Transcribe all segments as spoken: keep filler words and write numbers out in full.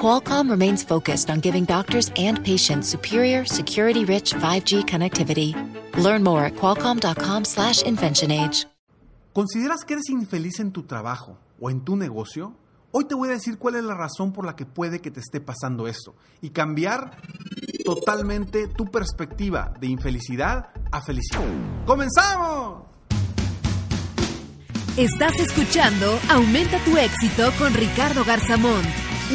Qualcomm remains focused on giving doctors and patients superior, security-rich five G connectivity. Learn more at qualcomm dot com slash invention age. ¿Consideras que eres infeliz en tu trabajo o en tu negocio? Hoy te voy a decir cuál es la razón por la que puede que te esté pasando esto y cambiar totalmente tu perspectiva de infelicidad a felicidad. ¡Comenzamos! Estás escuchando Aumenta tu Éxito con Ricardo Garzamón,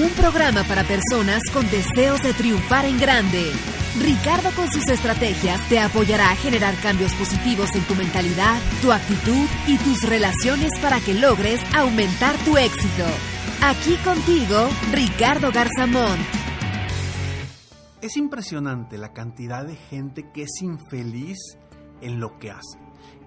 un programa para personas con deseos de triunfar en grande. Ricardo con sus estrategias te apoyará a generar cambios positivos en tu mentalidad, tu actitud y tus relaciones para que logres aumentar tu éxito. Aquí contigo, Ricardo Garzamón. Es impresionante la cantidad de gente que es infeliz en lo que hace.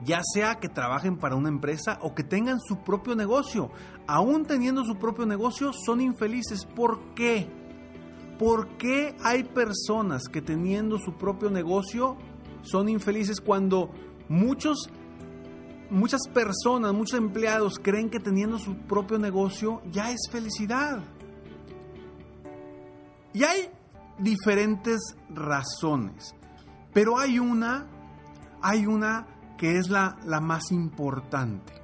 Ya sea que trabajen para una empresa o que tengan su propio negocio. Aún teniendo su propio negocio, son infelices. ¿Por qué? ¿Por qué hay personas que teniendo su propio negocio son infelices cuando muchos, muchas personas, muchos empleados creen que teniendo su propio negocio ya es felicidad? Y hay diferentes razones, pero hay una, hay una que es la, la más importante.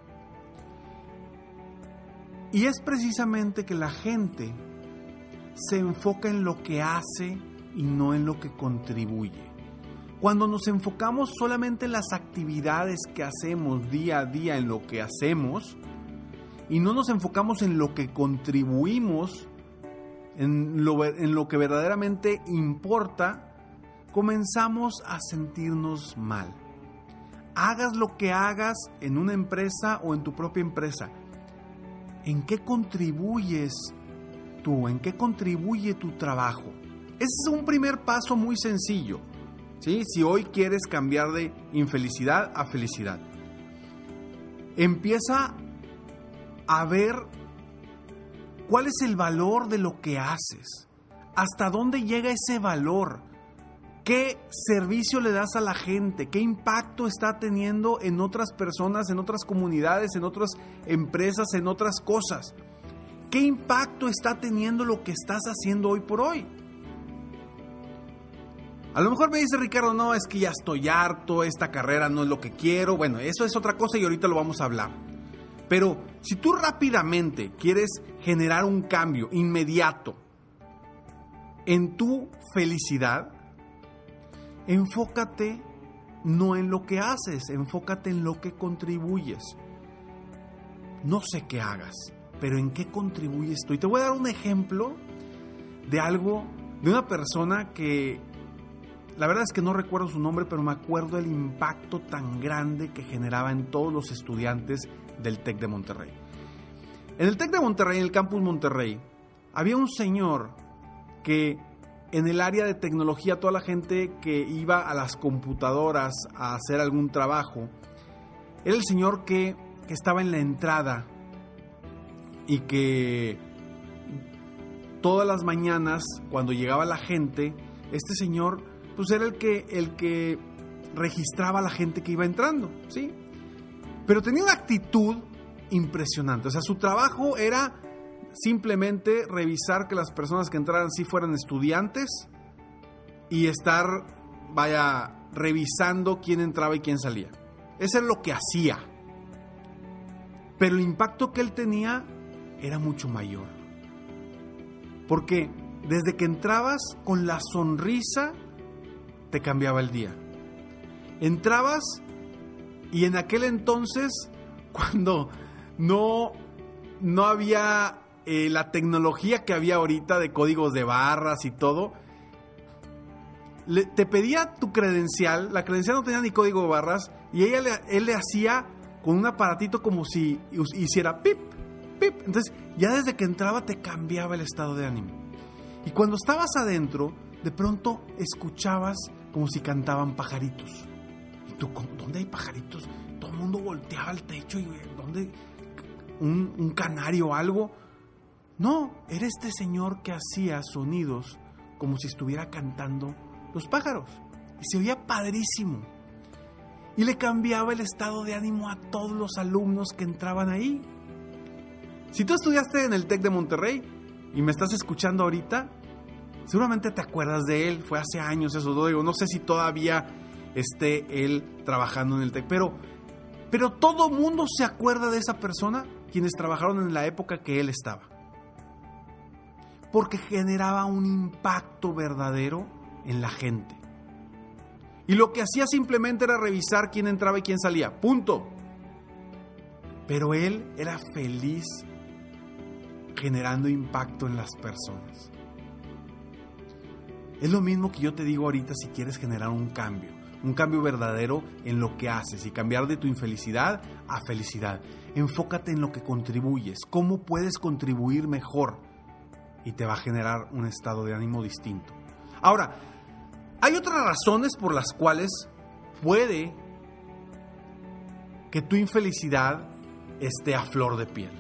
Y es precisamente que la gente se enfoca en lo que hace y no en lo que contribuye. Cuando nos enfocamos solamente en las actividades que hacemos día a día, en lo que hacemos, y no nos enfocamos en lo que contribuimos, en lo, en lo que verdaderamente importa, comenzamos a sentirnos mal. Hagas lo que hagas en una empresa o en tu propia empresa, ¿en qué contribuyes tú? ¿En qué contribuye tu trabajo? Ese es un primer paso muy sencillo, ¿sí? Si hoy quieres cambiar de infelicidad a felicidad, empieza a ver cuál es el valor de lo que haces, hasta dónde llega ese valor, qué servicio le das a la gente, qué impacto está teniendo en otras personas, en otras comunidades, en otras empresas, en otras cosas. ¿Qué impacto está teniendo lo que estás haciendo hoy por hoy? A lo mejor me dice Ricardo, no, es que ya estoy harto, esta carrera no es lo que quiero. Bueno, eso es otra cosa y ahorita lo vamos a hablar. Pero si tú rápidamente quieres generar un cambio inmediato en tu felicidad, enfócate no en lo que haces, enfócate en lo que contribuyes. No sé qué hagas, pero ¿en qué contribuyes tú? Y te voy a dar un ejemplo de algo, de una persona que, la verdad es que no recuerdo su nombre, pero me acuerdo el impacto tan grande que generaba en todos los estudiantes del TEC de Monterrey. En el TEC de Monterrey, en el campus Monterrey, había un señor que en el área de tecnología, toda la gente que iba a las computadoras a hacer algún trabajo, era el señor que, que estaba en la entrada, y que todas las mañanas, cuando llegaba la gente, este señor pues era el que, el que registraba a la gente que iba entrando, ¿sí? Pero tenía una actitud impresionante. O sea, su trabajo era simplemente revisar que las personas que entraran sí fueran estudiantes y estar, vaya, revisando quién entraba y quién salía. Eso es lo que hacía. Pero el impacto que él tenía era mucho mayor, porque desde que entrabas con la sonrisa te cambiaba el día. Entrabas y en aquel entonces, cuando no, no había eh, la tecnología que había ahorita de códigos de barras y todo, le, te pedía tu credencial, la credencial no tenía ni código de barras, y ella le, él le hacía con un aparatito como si hiciera pip. Entonces, ya desde que entraba te cambiaba el estado de ánimo. Y cuando estabas adentro, de pronto escuchabas como si cantaban pajaritos. Y tú, ¿dónde hay pajaritos? todo el mundo volteaba al techo y ¿dónde? Un, un canario o algo. No, era este señor que hacía sonidos como si estuviera cantando los pájaros. Y se oía padrísimo. Y le cambiaba el estado de ánimo a todos los alumnos que entraban ahí. Si tú estudiaste en el TEC de Monterrey y me estás escuchando ahorita, seguramente te acuerdas de él. Fue hace años eso. No, digo, no sé si todavía esté él trabajando en el TEC. Pero, pero todo mundo se acuerda de esa persona, quienes trabajaron en la época que él estaba. Porque generaba un impacto verdadero en la gente. Y lo que hacía simplemente era revisar quién entraba y quién salía. Punto. Pero él era feliz generando impacto en las personas. Es lo mismo que yo te digo ahorita si quieres generar un cambio. Un cambio verdadero en lo que haces y cambiar de tu infelicidad a felicidad. Enfócate en lo que contribuyes. ¿Cómo puedes contribuir mejor? Y te va a generar un estado de ánimo distinto. Ahora, hay otras razones por las cuales puede que tu infelicidad esté a flor de piel.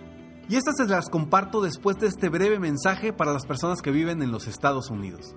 Y estas se las comparto después de este breve mensaje para las personas que viven en los Estados Unidos.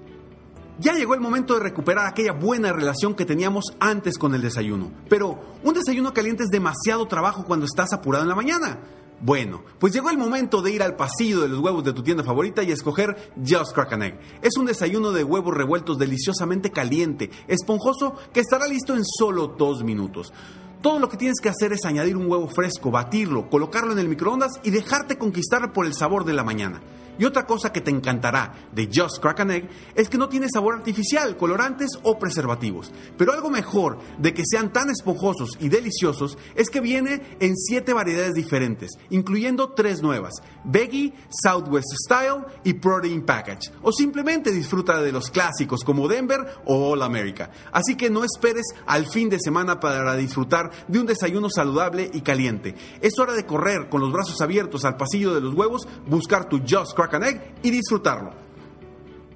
Ya llegó el momento de recuperar aquella buena relación que teníamos antes con el desayuno. Pero un desayuno caliente es demasiado trabajo cuando estás apurado en la mañana. Bueno, pues llegó el momento de ir al pasillo de los huevos de tu tienda favorita y escoger Just Crack an Egg. Es un desayuno de huevos revueltos deliciosamente caliente, esponjoso, que estará listo en solo dos minutos. Todo lo que tienes que hacer es añadir un huevo fresco, batirlo, colocarlo en el microondas y dejarte conquistar por el sabor de la mañana. Y otra cosa que te encantará de Just Crack an Egg es que no tiene sabor artificial, colorantes o preservativos. Pero algo mejor de que sean tan esponjosos y deliciosos es que viene en siete variedades diferentes, incluyendo tres nuevas: Veggie, Southwest Style y Protein Package. O simplemente disfruta de los clásicos como Denver o All America. Así que no esperes al fin de semana para disfrutar de un desayuno saludable y caliente. Es hora de correr con los brazos abiertos al pasillo de los huevos, buscar tu Just Crack an Egg y disfrutarlo.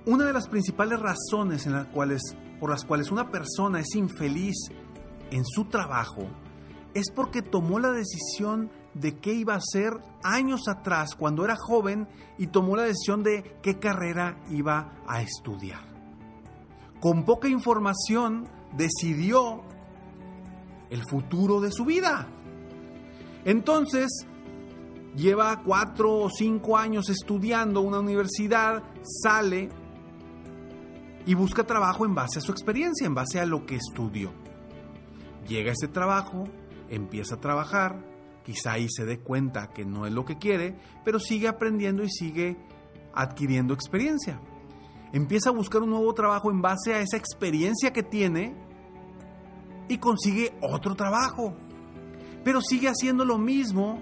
Una de las principales razones en las cuales, por las cuales una persona es infeliz en su trabajo es porque tomó la decisión de qué iba a hacer años atrás cuando era joven y tomó la decisión de qué carrera iba a estudiar. Con poca información decidió el futuro de su vida. Entonces, lleva cuatro o cinco años estudiando una universidad, sale y busca trabajo en base a su experiencia, en base a lo que estudió. Llega a ese trabajo, empieza a trabajar, quizá ahí se dé cuenta que no es lo que quiere, pero sigue aprendiendo y sigue adquiriendo experiencia. Empieza a buscar un nuevo trabajo en base a esa experiencia que tiene y consigue otro trabajo, pero sigue haciendo lo mismo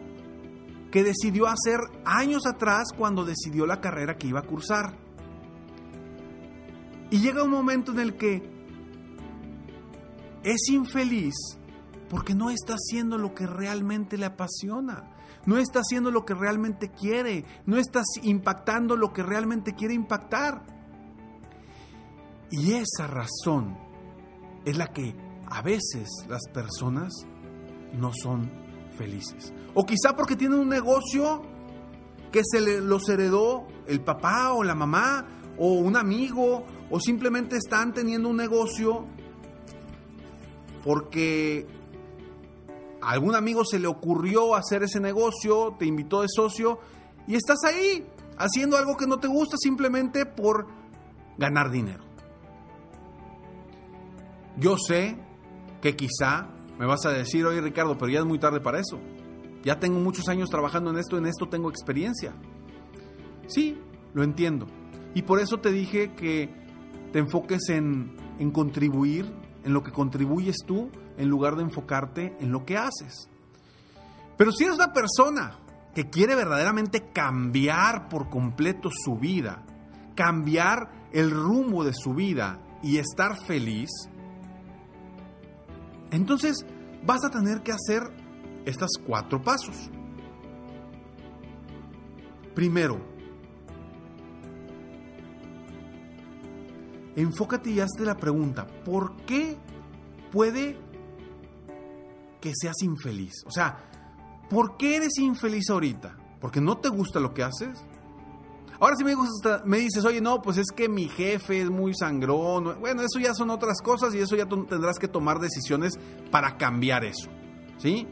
que decidió hacer años atrás cuando decidió la carrera que iba a cursar. Y llega un momento en el que es infeliz porque no está haciendo lo que realmente le apasiona, no está haciendo lo que realmente quiere, no está impactando lo que realmente quiere impactar. Y esa razón es la que a veces las personas no son felices. O quizá porque tienen un negocio que se le, los heredó el papá o la mamá o un amigo, o simplemente están teniendo un negocio porque a algún amigo se le ocurrió hacer ese negocio, te invitó de socio y estás ahí haciendo algo que no te gusta simplemente por ganar dinero. Yo sé que quizá me vas a decir, oye Ricardo, pero ya es muy tarde para eso. Ya tengo muchos años trabajando en esto, en esto tengo experiencia. Sí, lo entiendo. Y por eso te dije que te enfoques en, en contribuir, en lo que contribuyes tú, en lugar de enfocarte en lo que haces. Pero si eres una persona que quiere verdaderamente cambiar por completo su vida, cambiar el rumbo de su vida y estar feliz, entonces vas a tener que hacer estos cuatro pasos. Primero, enfócate y hazte la pregunta: ¿por qué puede que seas infeliz. O sea, ¿por qué eres infeliz ahorita? ¿Porque no te gusta lo que haces? Ahora sí me gusta, me dices, oye, no, pues es que mi jefe es muy sangrón. Bueno, eso ya son otras cosas y eso ya t- tendrás que tomar decisiones para cambiar eso, ¿sí?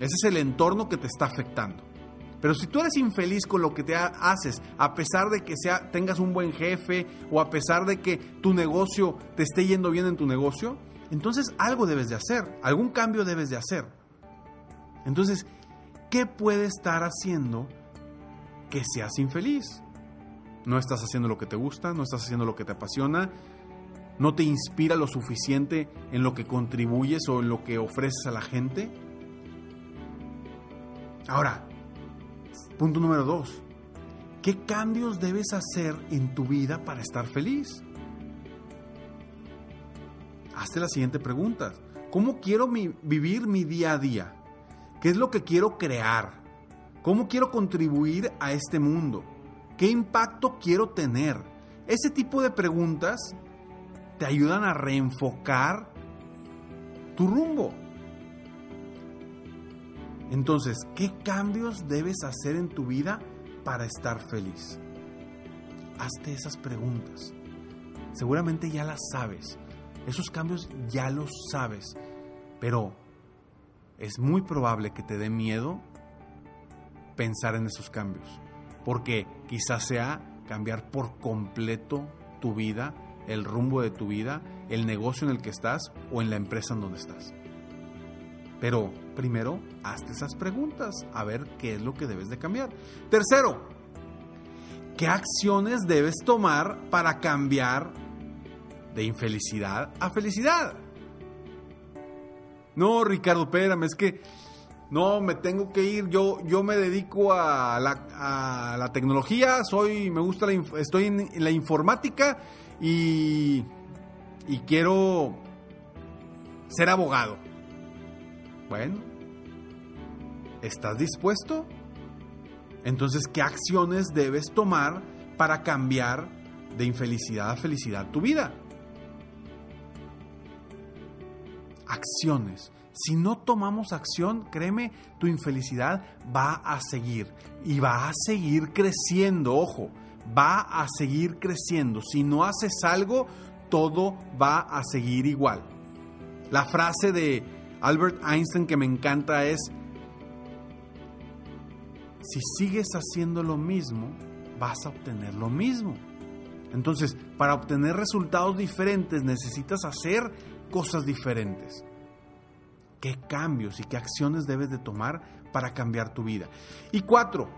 Ese es el entorno que te está afectando. Pero si tú eres infeliz con lo que te ha- haces, a pesar de que sea, tengas un buen jefe o a pesar de que tu negocio te esté yendo bien en tu negocio, entonces algo debes de hacer, algún cambio debes de hacer. Entonces, ¿qué puede estar haciendo que seas infeliz? No estás haciendo lo que te gusta, no estás haciendo lo que te apasiona, no te inspira lo suficiente en lo que contribuyes o en lo que ofreces a la gente. Ahora, punto número dos, ¿qué cambios debes hacer en tu vida para estar feliz? Hazte las siguientes preguntas. ¿Cómo quiero mi, vivir mi día a día? ¿Qué es lo que quiero crear? ¿Cómo quiero contribuir a este mundo? ¿Qué impacto quiero tener? Ese tipo de preguntas te ayudan a reenfocar tu rumbo. Entonces, ¿qué cambios debes hacer en tu vida para estar feliz? Hazte esas preguntas. Seguramente ya las sabes. Esos cambios ya los sabes. Pero es muy probable que te dé miedo pensar en esos cambios, porque quizás sea cambiar por completo tu vida, el rumbo de tu vida, el negocio en el que estás o en la empresa en donde estás. Pero primero, hazte esas preguntas, a ver qué es lo que debes de cambiar. Tercero, ¿qué acciones debes tomar para cambiar de infelicidad a felicidad? No, Ricardo, espérame, es que... No, me tengo que ir, yo, yo me dedico a la, a la tecnología, soy, me gusta la, estoy en, en la informática y, y quiero ser abogado. Bueno, ¿estás dispuesto? Entonces, ¿qué acciones debes tomar para cambiar de infelicidad a felicidad tu vida? Acciones. Si no tomamos acción, créeme, tu infelicidad va a seguir y va a seguir creciendo, ojo, va a seguir creciendo. Si no haces algo, todo va a seguir igual. La frase de Albert Einstein que me encanta es, si sigues haciendo lo mismo, vas a obtener lo mismo. Entonces, para obtener resultados diferentes, necesitas hacer cosas diferentes. ¿Qué cambios y qué acciones debes de tomar para cambiar tu vida? Y cuatro,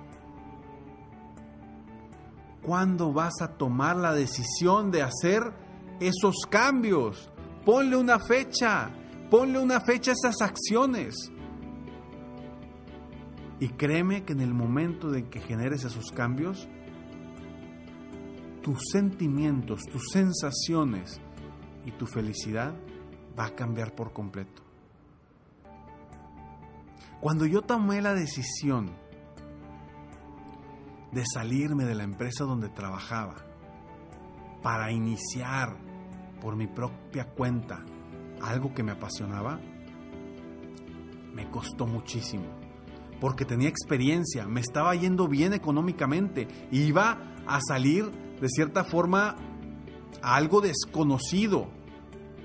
¿cuándo vas a tomar la decisión de hacer esos cambios? Ponle una fecha, ponle una fecha a esas acciones. Y créeme que en el momento de que generes esos cambios, tus sentimientos, tus sensaciones y tu felicidad va a cambiar por completo. Cuando yo tomé la decisión de salirme de la empresa donde trabajaba para iniciar por mi propia cuenta algo que me apasionaba, me costó muchísimo, porque tenía experiencia, me estaba yendo bien económicamente, iba a salir de cierta forma a algo desconocido,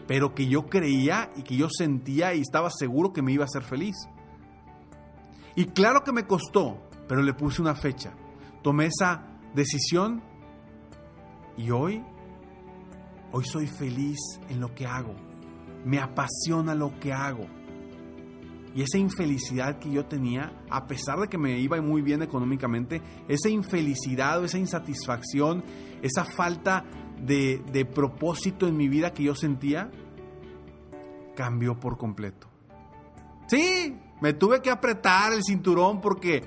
pero que yo creía y que yo sentía y estaba seguro que me iba a hacer feliz. Y claro que me costó, pero le puse una fecha. Tomé esa decisión y hoy, hoy soy feliz en lo que hago. Me apasiona lo que hago. Y esa infelicidad que yo tenía, a pesar de que me iba muy bien económicamente, esa infelicidad o esa insatisfacción, esa falta de, de propósito en mi vida que yo sentía, cambió por completo. ¡Sí! Me tuve que apretar el cinturón porque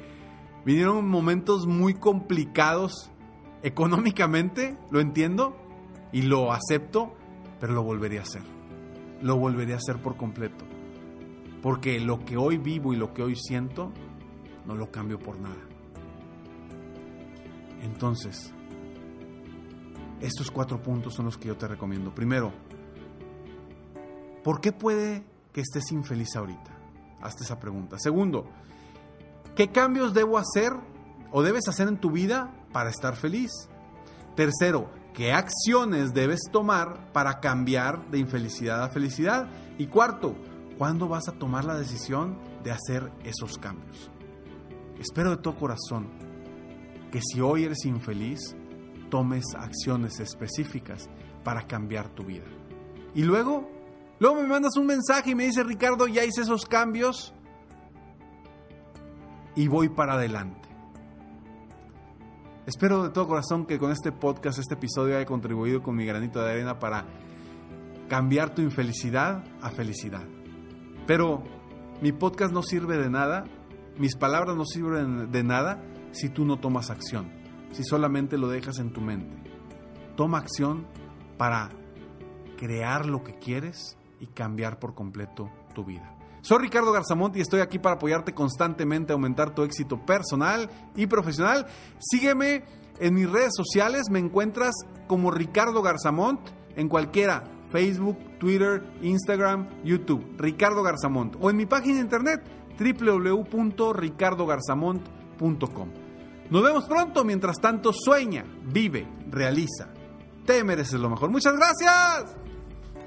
vinieron momentos muy complicados económicamente, lo entiendo y lo acepto, pero lo volvería a hacer. Lo volvería a hacer por completo. Porque lo que hoy vivo y lo que hoy siento, no lo cambio por nada. Entonces, estos cuatro puntos son los que yo te recomiendo. Primero, ¿por qué puede que estés infeliz ahorita? Hazte esa pregunta. Segundo, ¿qué cambios debo hacer o debes hacer en tu vida para estar feliz? Tercero, ¿qué acciones debes tomar para cambiar de infelicidad a felicidad? Y cuarto, ¿cuándo vas a tomar la decisión de hacer esos cambios? Espero de todo corazón que si hoy eres infeliz, tomes acciones específicas para cambiar tu vida. Y luego, luego me mandas un mensaje y me dices, Ricardo, ya hice esos cambios y voy para adelante. Espero de todo corazón que con este podcast, este episodio haya contribuido con mi granito de arena para cambiar tu infelicidad a felicidad. Pero mi podcast no sirve de nada, mis palabras no sirven de nada si tú no tomas acción, si solamente lo dejas en tu mente. Toma acción para crear lo que quieres y cambiar por completo tu vida. Soy Ricardo Garzamont y estoy aquí para apoyarte constantemente a aumentar tu éxito personal y profesional. Sígueme en mis redes sociales, me encuentras como Ricardo Garzamont en cualquiera, Facebook, Twitter, Instagram, YouTube, Ricardo Garzamont, o en mi página de internet doble u doble u doble u punto ricardo garzamont punto com. Nos vemos pronto. Mientras tanto, sueña, vive, realiza. Te mereces lo mejor. ¡Muchas gracias!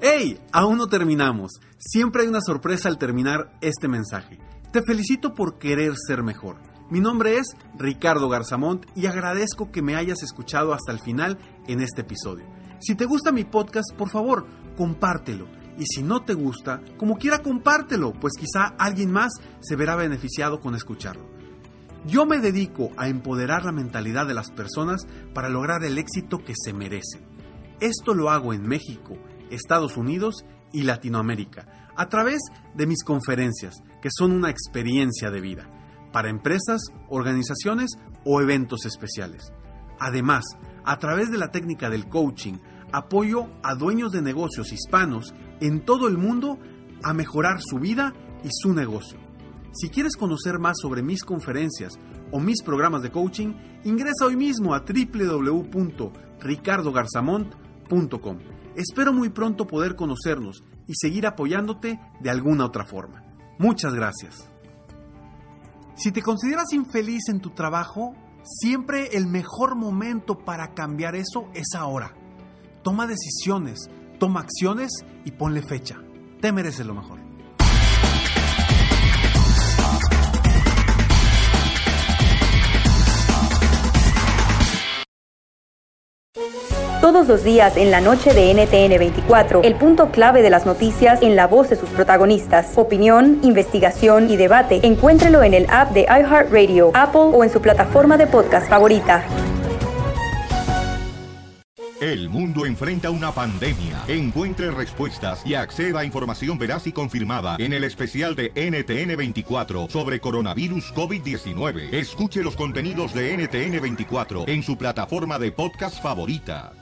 ¡Hey! Aún no terminamos. Siempre hay una sorpresa al terminar este mensaje. Te felicito por querer ser mejor. Mi nombre es Ricardo Garzamont y agradezco que me hayas escuchado hasta el final en este episodio. Si te gusta mi podcast, por favor, compártelo. Y si no te gusta, como quiera, compártelo, pues quizá alguien más se verá beneficiado con escucharlo. Yo me dedico a empoderar la mentalidad de las personas para lograr el éxito que se merecen. Esto lo hago en México, Estados Unidos y Latinoamérica, a través de mis conferencias, que son una experiencia de vida, para empresas, organizaciones o eventos especiales. Además, a través de la técnica del coaching, apoyo a dueños de negocios hispanos en todo el mundo a mejorar su vida y su negocio. Si quieres conocer más sobre mis conferencias o mis programas de coaching, ingresa hoy mismo a doble u doble u doble u punto ricardo garzamont punto com. Espero muy pronto poder conocernos y seguir apoyándote de alguna otra forma. Muchas gracias. Si te consideras infeliz en tu trabajo, siempre el mejor momento para cambiar eso es ahora. Toma decisiones, toma acciones y ponle fecha. Te mereces lo mejor. Todos los días en la noche de N T N veinticuatro, el punto clave de las noticias en la voz de sus protagonistas. Opinión, investigación y debate. Encuéntrelo en el app de iHeartRadio, Apple o en su plataforma de podcast favorita. El mundo enfrenta una pandemia. Encuentre respuestas y acceda a información veraz y confirmada en el especial de N T N veinticuatro sobre coronavirus COVID diecinueve. Escuche los contenidos de N T N veinticuatro en su plataforma de podcast favorita.